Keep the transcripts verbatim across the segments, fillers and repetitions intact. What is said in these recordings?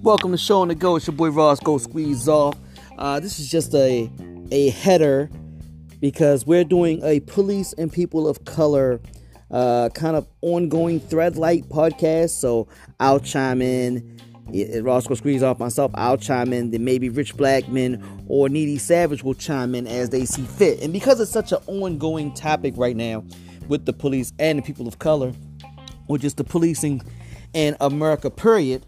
Welcome to Show on the Go. It's your boy Roscoe Squeeze-Off. Uh, this is just a a header because we're doing a police and people of color uh, kind of ongoing thread light podcast. So I'll chime in. It, Roscoe Squeeze-Off myself. I'll chime in. Then maybe Rich Blackman or Needy Savage will chime in as they see fit. And because it's such an ongoing topic right now with the police and the people of color, or just the policing in America, period.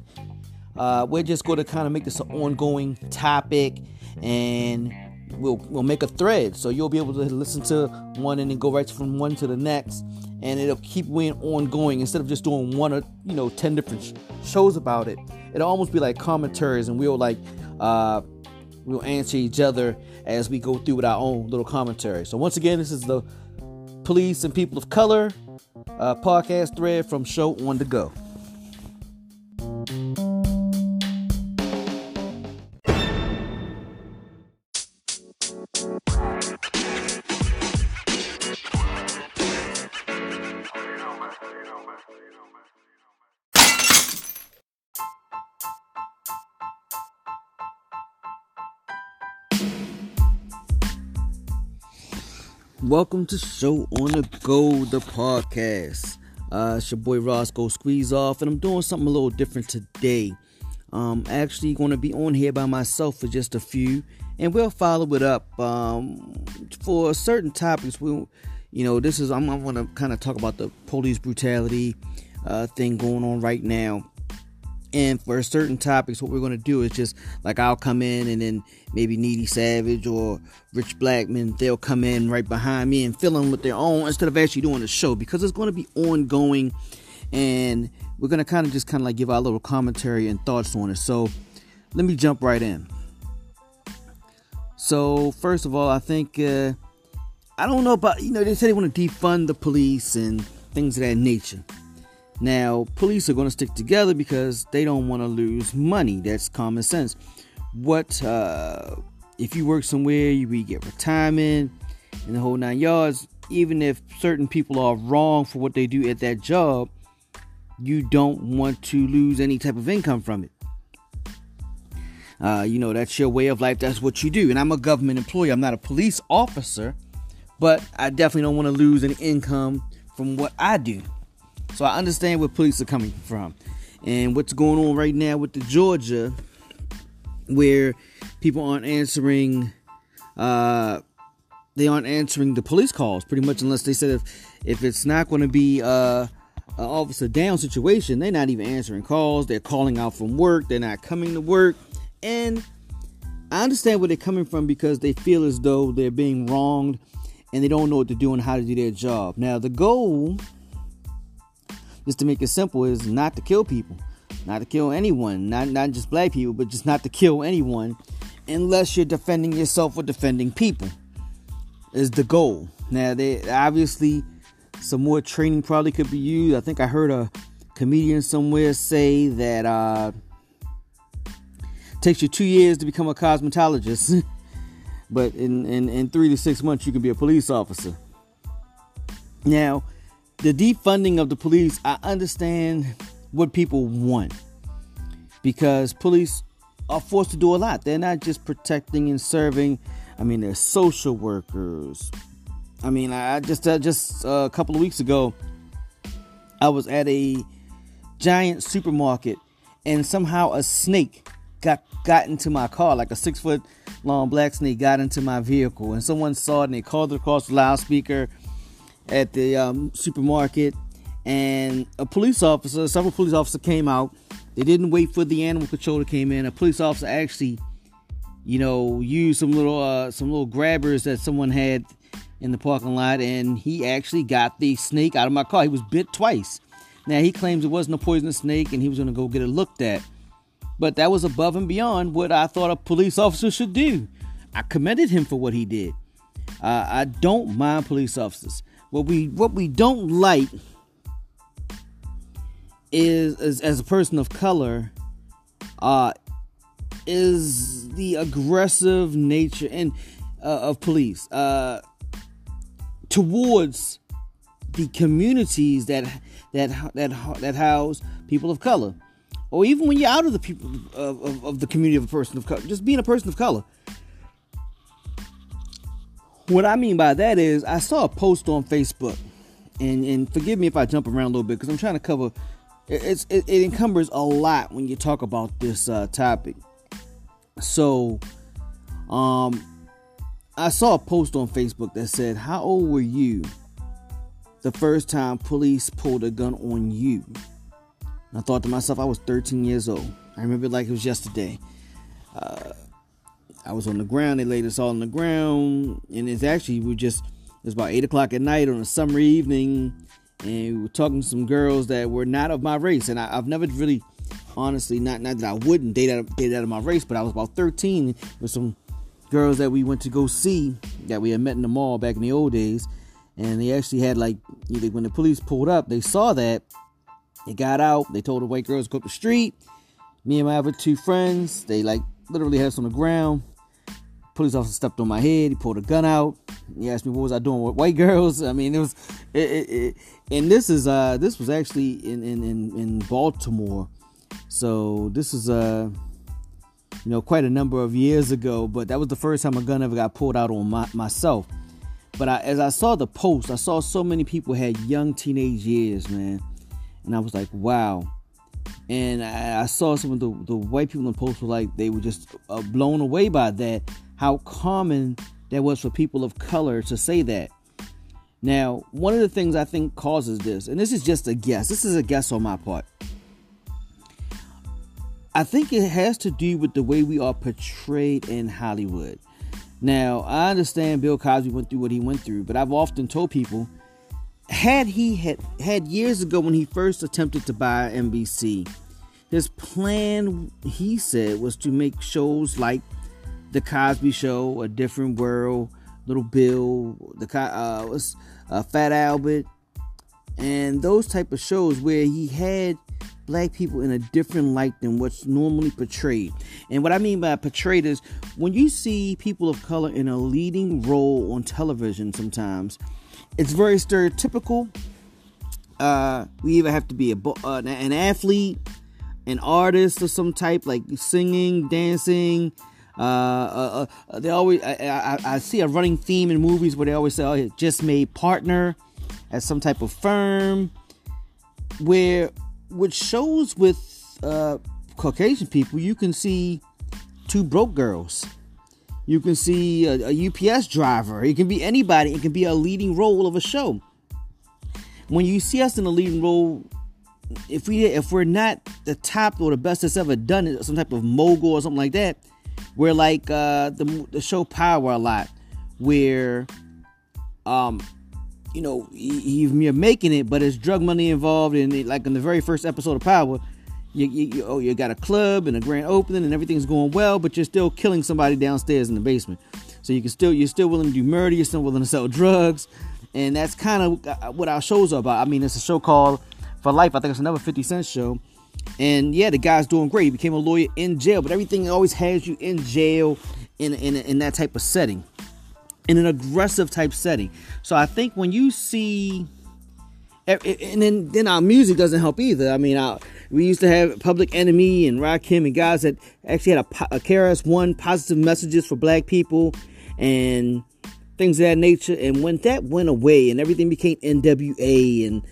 Uh, we're just going to kind of make this an ongoing topic, and we'll we'll make a thread. So you'll be able to listen to one and then go right from one to the next, and it'll keep being ongoing instead of just doing one or you know ten different sh- shows about it. It'll almost be like commentaries, and we'll like uh, we'll answer each other as we go through with our own little commentary. So once again, this is the Police and People of Color uh, podcast thread from Show on the Go. Welcome to Show on the Go, the podcast. Uh, it's your boy Roscoe Squeeze-Off, and I'm doing something a little different today. I'm actually going to be on here by myself for just a few, and we'll follow it up um, for certain topics. We, you know, this is I'm, I'm going to kind of talk about the police brutality uh, thing going on right now. And for certain topics, what we're going to do is just, like, I'll come in and then maybe Needy Savage or Rich Blackman, they'll come in right behind me and fill in with their own instead of actually doing the show, because it's going to be ongoing, and we're going to kind of just kind of, like, give our little commentary and thoughts on it. So let me jump right in. So first of all, I think, uh, I don't know about, you know, they say they want to defund the police and things of that nature. Now, police are going to stick together because they don't want to lose money. That's common sense. What uh, if you work somewhere, you we get retirement and the whole nine yards. Even if certain people are wrong for what they do at that job, you don't want to lose any type of income from it. Uh, you know, that's your way of life. That's what you do. And I'm a government employee. I'm not a police officer, but I definitely don't want to lose any income from what I do. So I understand where police are coming from and what's going on right now with the Georgia, where people aren't answering, uh, they aren't answering the police calls pretty much, unless they said if, if it's not going to be uh, an officer down situation, they're not even answering calls. They're calling out from work. They're not coming to work. And I understand where they're coming from, because they feel as though they're being wronged and they don't know what to do and how to do their job. Now, the goal, just to make it simple, is not to kill people, not to kill anyone, not not just black people, but just not to kill anyone, unless you're defending yourself or defending people, is the goal. Now, they obviously, some more training probably could be used. I think I heard a comedian somewhere say that uh, it takes you two years to become a cosmetologist, but in, in, in three to six months, you can be a police officer. Now, the defunding of the police, I understand what people want, because police are forced to do a lot. They're not just protecting and serving. I mean, they're social workers. I mean, I just uh, just uh, a couple of weeks ago, I was at a giant supermarket, and somehow a snake got, got into my car, like a six-foot long black snake got into my vehicle, and someone saw it, and they called it across the loudspeaker at the um, supermarket, and a police officer, several police officers came out. They didn't wait for the animal control to come in. A police officer actually, you know, used some little uh, some little grabbers that someone had in the parking lot, and he actually got the snake out of my car. He was bit twice. Now, he claims it wasn't a poisonous snake, and he was going to go get it looked at. But that was above and beyond what I thought a police officer should do. I commended him for what he did. Uh, I don't mind police officers. What we what we don't like is, is as a person of color, uh, is the aggressive nature and uh, of police uh, towards the communities that that that that house people of color, or even when you're out of the people of, of, of the community of a person of color, just being a person of color. What I mean by that is, I saw a post on Facebook, and and forgive me if I jump around a little bit because I'm trying to cover. It's it, it encumbers a lot when you talk about this uh, topic. So, um. I saw a post on Facebook that said, how old were you the first time police pulled a gun on you? And I thought to myself, I was thirteen years old. I remember it like it was yesterday. Uh, I was on the ground. They laid us all on the ground. And it's actually, we just, it was about eight o'clock at night on a summer evening. And we were talking to some girls that were not of my race. And I, I've never really, honestly, not, not that I wouldn't date out, date out of my race, but I was about thirteen with some girls that we went to go see that we had met in the mall back in the old days, and they actually had like either when the police pulled up, they saw that, they got out, they told the white girls to go up the street. Me and my other two friends, they like literally had us on the ground. Police officer stepped on my head, he pulled a gun out. He asked me what was I doing with white girls. I mean, it was, it, it, it, and this is uh this was actually in in in, in Baltimore, so this is uh. you know, quite a number of years ago, but that was the first time a gun ever got pulled out on my, myself. But I, as I saw the post, I saw so many people had young teenage years, man. And I was like, wow. And I, I saw some of the, the white people in the post were like, they were just uh, blown away by that, how common that was for people of color to say that. Now, one of the things I think causes this, and this is just a guess, this is a guess on my part, I think it has to do with the way we are portrayed in Hollywood. Now, I understand Bill Cosby went through what he went through, but I've often told people, had he had, had years ago when he first attempted to buy N B C, his plan, he said, was to make shows like The Cosby Show, A Different World, Little Bill, the uh, uh, Fat Albert, and those type of shows where he had black people in a different light than what's normally portrayed. And what I mean by portrayed is when you see people of color in a leading role on television, sometimes it's very stereotypical. Uh, we either have to be a, uh, an athlete, an artist of some type, like singing, dancing. Uh, uh, uh, they always I, I, I see a running theme in movies where they always say, "Oh, just made partner at some type of firm," where which shows with uh, Caucasian people, you can see two broke girls. You can see a, a U P S driver. It can be anybody. It can be a leading role of a show. When you see us in a leading role, if we if we're not the top or the best that's ever done it, some type of mogul or something like that, we're like uh, the the show Power a lot, where um. You know, you're making it, but it's drug money involved. And like in the very first episode of Power, you you, you, oh, you got a club and a grand opening, and everything's going well, but you're still killing somebody downstairs in the basement. So you can still you're still willing to do murder, you're still willing to sell drugs, and that's kind of what our shows are about. I mean, it's a show called For Life. I think it's another fifty cent show, and yeah, the guy's doing great. He became a lawyer in jail, but everything always has you in jail in in in that type of setting. In an aggressive type setting. So I think when you see, and then then our music doesn't help either. I mean, I, we used to have Public Enemy and Rakim and guys that actually had a, a K R S One positive messages for black people and things of that nature. And when that went away and everything became N W A and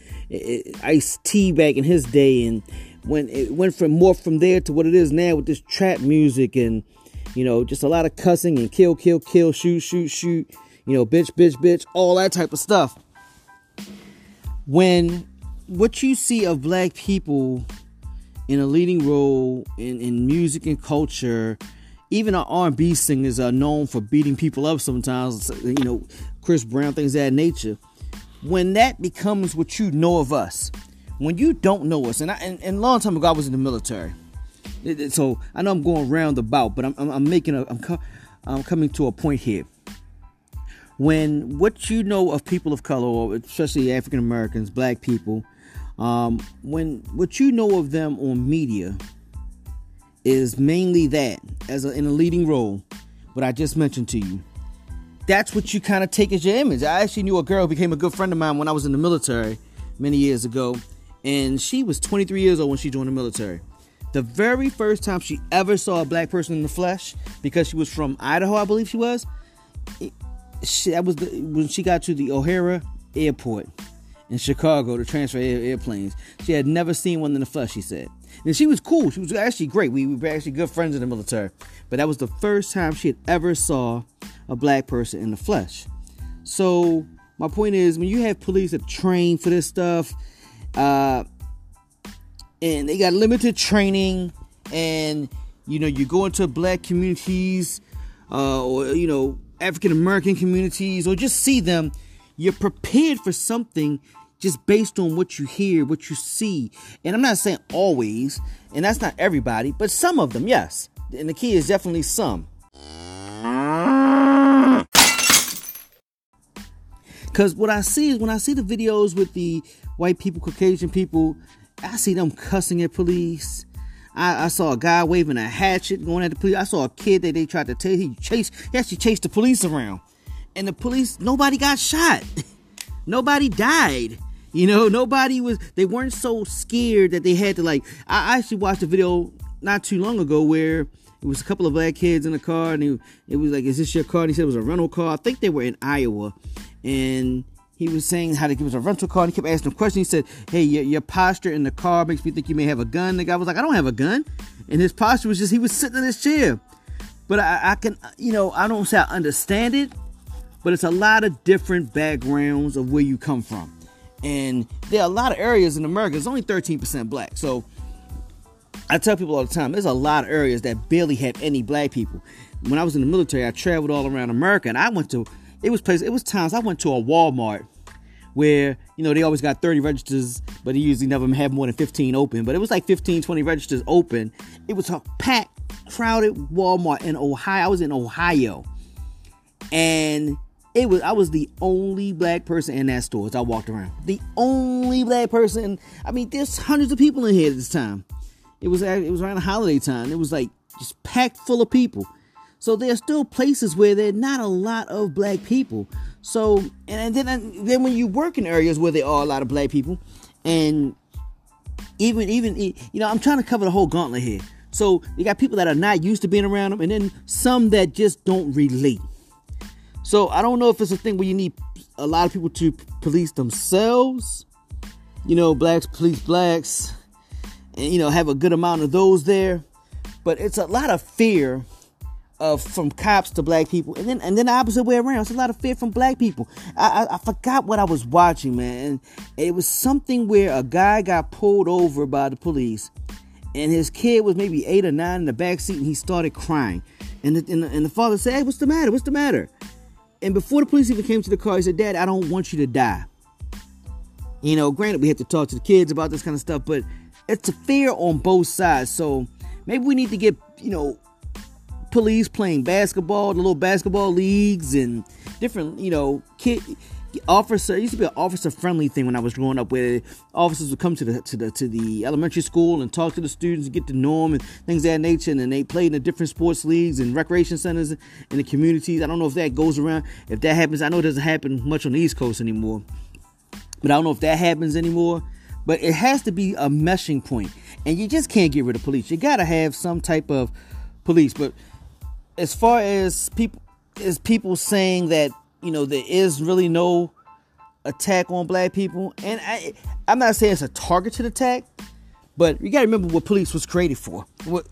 Ice-T back in his day, and when it went from more from there to what it is now with this trap music and, you know, just a lot of cussing and kill, kill, kill, shoot, shoot, shoot, you know, bitch, bitch, bitch, all that type of stuff. When what you see of black people in a leading role in, in music and culture, even our R and B singers are known for beating people up sometimes, you know, Chris Brown, things of that nature. When that becomes what you know of us, when you don't know us, and, I, and, and a long time ago I was in the military. So I know I'm going roundabout, but I'm, I'm, I'm making a, I'm, co- I'm coming to a point here. When what you know of people of color, or especially African Americans, black people, um, when what you know of them on media is mainly that as a, in a leading role, what I just mentioned to you, that's what you kind of take as your image. I actually knew a girl who became a good friend of mine when I was in the military many years ago, and she was twenty-three years old when she joined the military. The very first time she ever saw a black person in the flesh, because she was from Idaho, I believe she was, it, she, that was the, when she got to the O'Hare airport in Chicago to transfer air, airplanes. She had never seen one in the flesh, she said. And she was cool. She was actually great. We, we were actually good friends in the military. But that was the first time she had ever saw a black person in the flesh. So my point is, when you have police that train for this stuff, uh, and they got limited training, and, you know, you go into black communities, uh, or, you know, African-American communities, or just see them, you're prepared for something just based on what you hear, what you see. And I'm not saying always, and that's not everybody, but some of them, yes. And the key is definitely some. Because what I see is, when I see the videos with the white people, Caucasian people, I see them cussing at police. I, I saw a guy waving a hatchet going at the police. I saw a kid that they tried to tase. He chased, he actually chased the police around. And the police, nobody got shot. Nobody died. You know, nobody was, they weren't so scared that they had to, like, I actually watched a video not too long ago where it was a couple of black kids in a car, and it, it was like, is this your car? And he said it was a rental car. I think they were in Iowa. And he was saying how it was a rental car, and he kept asking him questions. He said, hey, your, your posture in the car makes me think you may have a gun. The guy was like, I don't have a gun. And his posture was just, he was sitting in his chair. But I, I can, you know, I don't say I understand it, but it's a lot of different backgrounds of where you come from. And there are a lot of areas in America, it's only thirteen percent black. So I tell people all the time, there's a lot of areas that barely had any black people. When I was in the military, I traveled all around America, and I went to, it was places, it was times I went to a Walmart where, you know, they always got thirty registers, but they usually never have more than fifteen open. But it was like fifteen, twenty registers open. It was a packed, crowded Walmart in Ohio. I was in Ohio. And It was I was the only black person in that store as I walked around. The only black person. I mean, there's hundreds of people in here at this time. It was it was around the holiday time. It was like just packed full of people. So there are still places where there are not a lot of black people. So and, and then and then when you work in areas where there are a lot of black people, and even even you know, I'm trying to cover the whole gauntlet here. So you got people that are not used to being around them, and then some that just don't relate. So I don't know if it's a thing where you need a lot of people to p- police themselves, you know, blacks police blacks, and, you know, have a good amount of those there. But it's a lot of fear of from cops to black people, and then and then the opposite way around. It's a lot of fear from black people. I, I, I forgot what I was watching, man. And it was something where a guy got pulled over by the police, and his kid was maybe eight or nine in the backseat, and he started crying. And the, and the, and the father said, "Hey, what's the matter? What's the matter?" And before the police even came to the car, he said, "Dad, I don't want you to die." You know, granted, we have to talk to the kids about this kind of stuff, but it's a fear on both sides. So maybe we need to get, you know, police playing basketball, the little basketball leagues, and different, you know, kid officer. It used to be an officer-friendly thing when I was growing up, where officers would come to the to the to the elementary school and talk to the students and get to know them and things of that nature. And then they played in the different sports leagues and recreation centers in the communities. I don't know if that goes around. If that happens, I know it doesn't happen much on the East Coast anymore, but I don't know if that happens anymore. But it has to be a meshing point, and you just can't get rid of police. You gotta have some type of police. But as far as people, as people saying that, you know, there is really no attack on black people. And I, I'm not saying it's a targeted attack, but you got to remember what police was created for. What,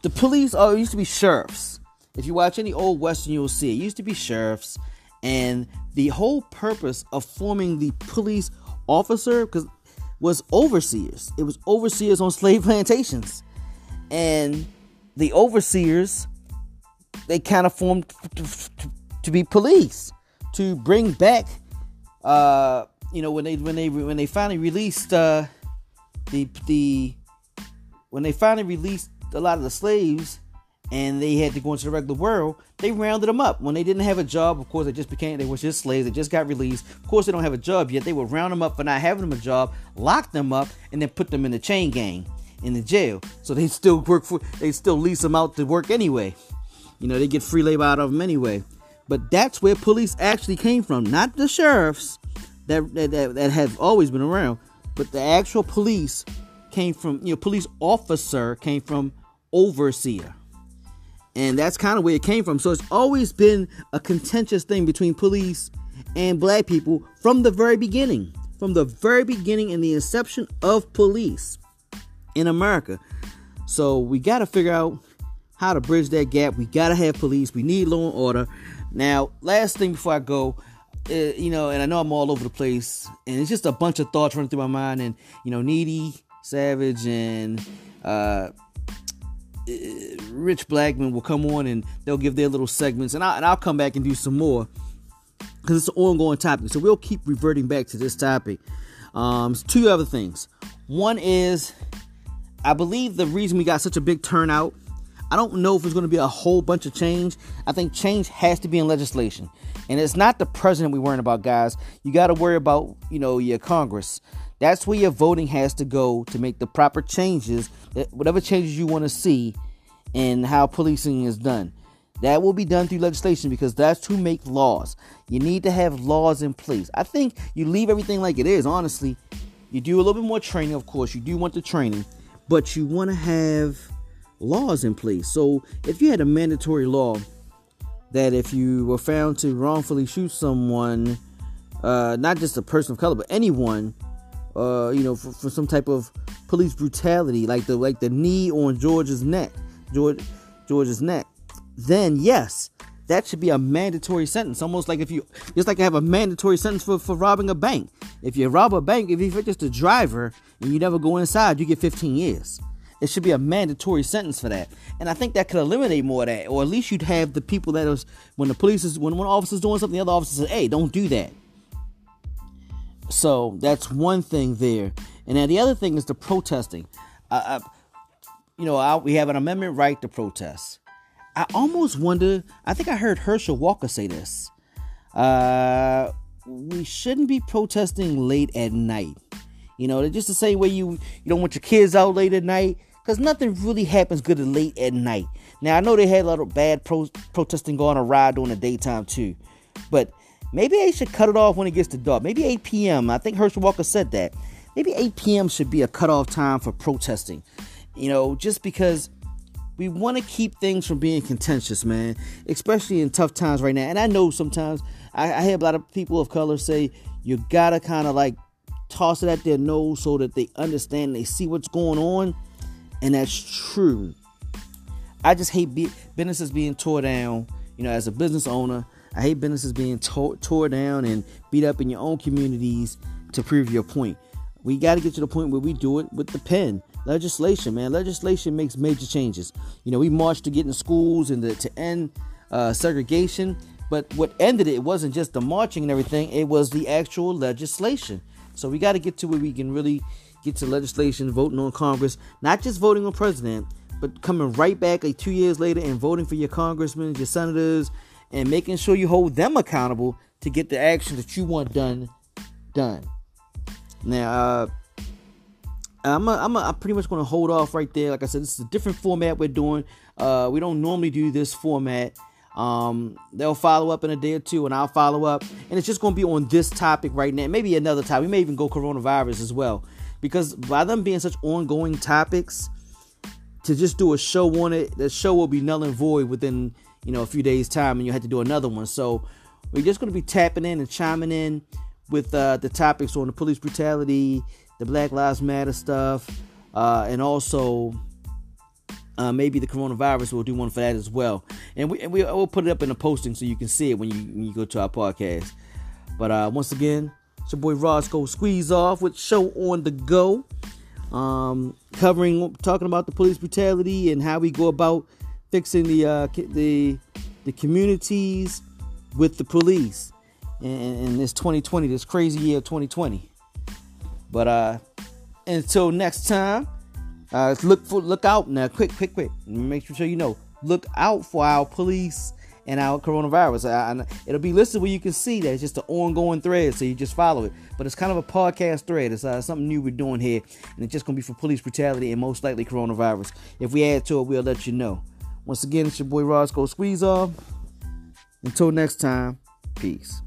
the police are, used to be sheriffs. If you watch any old Western, you'll see it. It used to be sheriffs. And the whole purpose of forming the police officer because was overseers. It was overseers on slave plantations. And the overseers, they kind of formed to be police, to bring back, uh, you know, when they when they when they finally released uh, the the when they finally released a lot of the slaves, and they had to go into the regular world, they rounded them up. When they didn't have a job, of course, they just became they were just slaves. They just got released. Of course, they don't have a job yet. They would round them up for not having them a job, lock them up, and then put them in the chain gang in the jail. So they still work for they still lease them out to work anyway. You know, they get free labor out of them anyway. But that's where police actually came from, not the sheriffs that that, that, that have always been around, but the actual police came from, you know, police officer came from overseer. And that's kind of where it came from. So it's always been a contentious thing between police and black people from the very beginning. From the very beginning and the inception of police in America. So we got to figure out how to bridge that gap. We got to have police. We need law and order. Now, last thing before I go, uh, you know, and I know I'm all over the place. And it's just a bunch of thoughts running through my mind. And, you know, Needy Savage and... uh Rich Blackman will come on and they'll give their little segments, and, I, and I'll come back and do some more because it's an ongoing topic, so we'll keep reverting back to this topic. Um, two other things. One is, I believe the reason we got such a big turnout, I don't know if it's going to be a whole bunch of change. I think change has to be in legislation, and it's not the president we're worrying about, guys. You got to worry about, you know, your Congress. That's where your voting has to go to make the proper changes, whatever changes you want to see in how policing is done. That will be done through legislation because that's who make laws. You need to have laws in place. I think you leave everything like it is, honestly. You do a little bit more training, of course. You do want the training, but you want to have laws in place. So if you had a mandatory law that if you were found to wrongfully shoot someone, uh, not just a person of color, but anyone, Uh, you know, for, for some type of police brutality, like the like the knee on George's neck, George George's neck, then yes, that should be a mandatory sentence. Almost like if you, just like I have a mandatory sentence for, for robbing a bank. If you rob a bank, if you're just a driver and you never go inside, you get fifteen years. It should be a mandatory sentence for that. And I think that could eliminate more of that, or at least you'd have the people that is, when the police is, when one officer's doing something, the other officer says, hey, don't do that. So that's one thing there. And now the other thing is the protesting. Uh, I, you know, I, we have an amendment right to protest. I almost wonder, I think I heard Herschel Walker say this. Uh, we shouldn't be protesting late at night. You know, just the same way you, you don't want your kids out late at night, because nothing really happens good at late at night. Now, I know they had a lot of bad pro- protesting going awry during the daytime too, but maybe they should cut it off when it gets to dark. Maybe eight p.m. I think Herschel Walker said that. Maybe eight p.m. should be a cutoff time for protesting. You know, just because we want to keep things from being contentious, man. Especially in tough times right now. And I know sometimes I, I hear a lot of people of color say you got to kind of like toss it at their nose so that they understand, they see what's going on. And that's true. I just hate be- businesses being tore down, you know, as a business owner. I hate businesses being tore, tore down and beat up in your own communities to prove your point. We got to get to the point where we do it with the pen. Legislation, man. Legislation makes major changes. You know, we marched to get in schools and the, to end uh, segregation. But what ended it, it wasn't just the marching and everything. It was the actual legislation. So we got to get to where we can really get to legislation, voting on Congress, not just voting on president, but coming right back like two years later and voting for your congressmen, your senators, and making sure you hold them accountable to get the action that you want done, done. Now, uh, I'm a, I'm, a, I'm pretty much going to hold off right there. Like I said, this is a different format we're doing. Uh, we don't normally do this format. Um, they'll follow up in a day or two, and I'll follow up. And it's just going to be on this topic right now. Maybe another topic. We may even go coronavirus as well. Because by them being such ongoing topics, to just do a show on it, the show will be null and void within, you know, a few days time, and you have to do another one. So we're just going to be tapping in and chiming in with uh, the topics on the police brutality, the Black Lives Matter stuff, uh, and also uh, maybe the coronavirus. We'll do one for that as well, and we and we will put it up in the posting so you can see it when you when you go to our podcast. But uh, once again, it's your boy Roscoe Squeeze-Off with Show on the Go, um, covering talking about the police brutality and how we go about fixing the uh, the the communities with the police in this twenty twenty, this crazy year twenty twenty. But uh, until next time, uh, look for look out now. Quick, quick, quick! Make sure you know. Look out for our police and our coronavirus. I, I, it'll be listed where you can see that it's just an ongoing thread, so you just follow it. But it's kind of a podcast thread. It's uh, something new we're doing here, and it's just gonna be for police brutality and most likely coronavirus. If we add to it, we'll let you know. Once again, it's your boy Roscoe Squeeze-Off. Until next time, peace.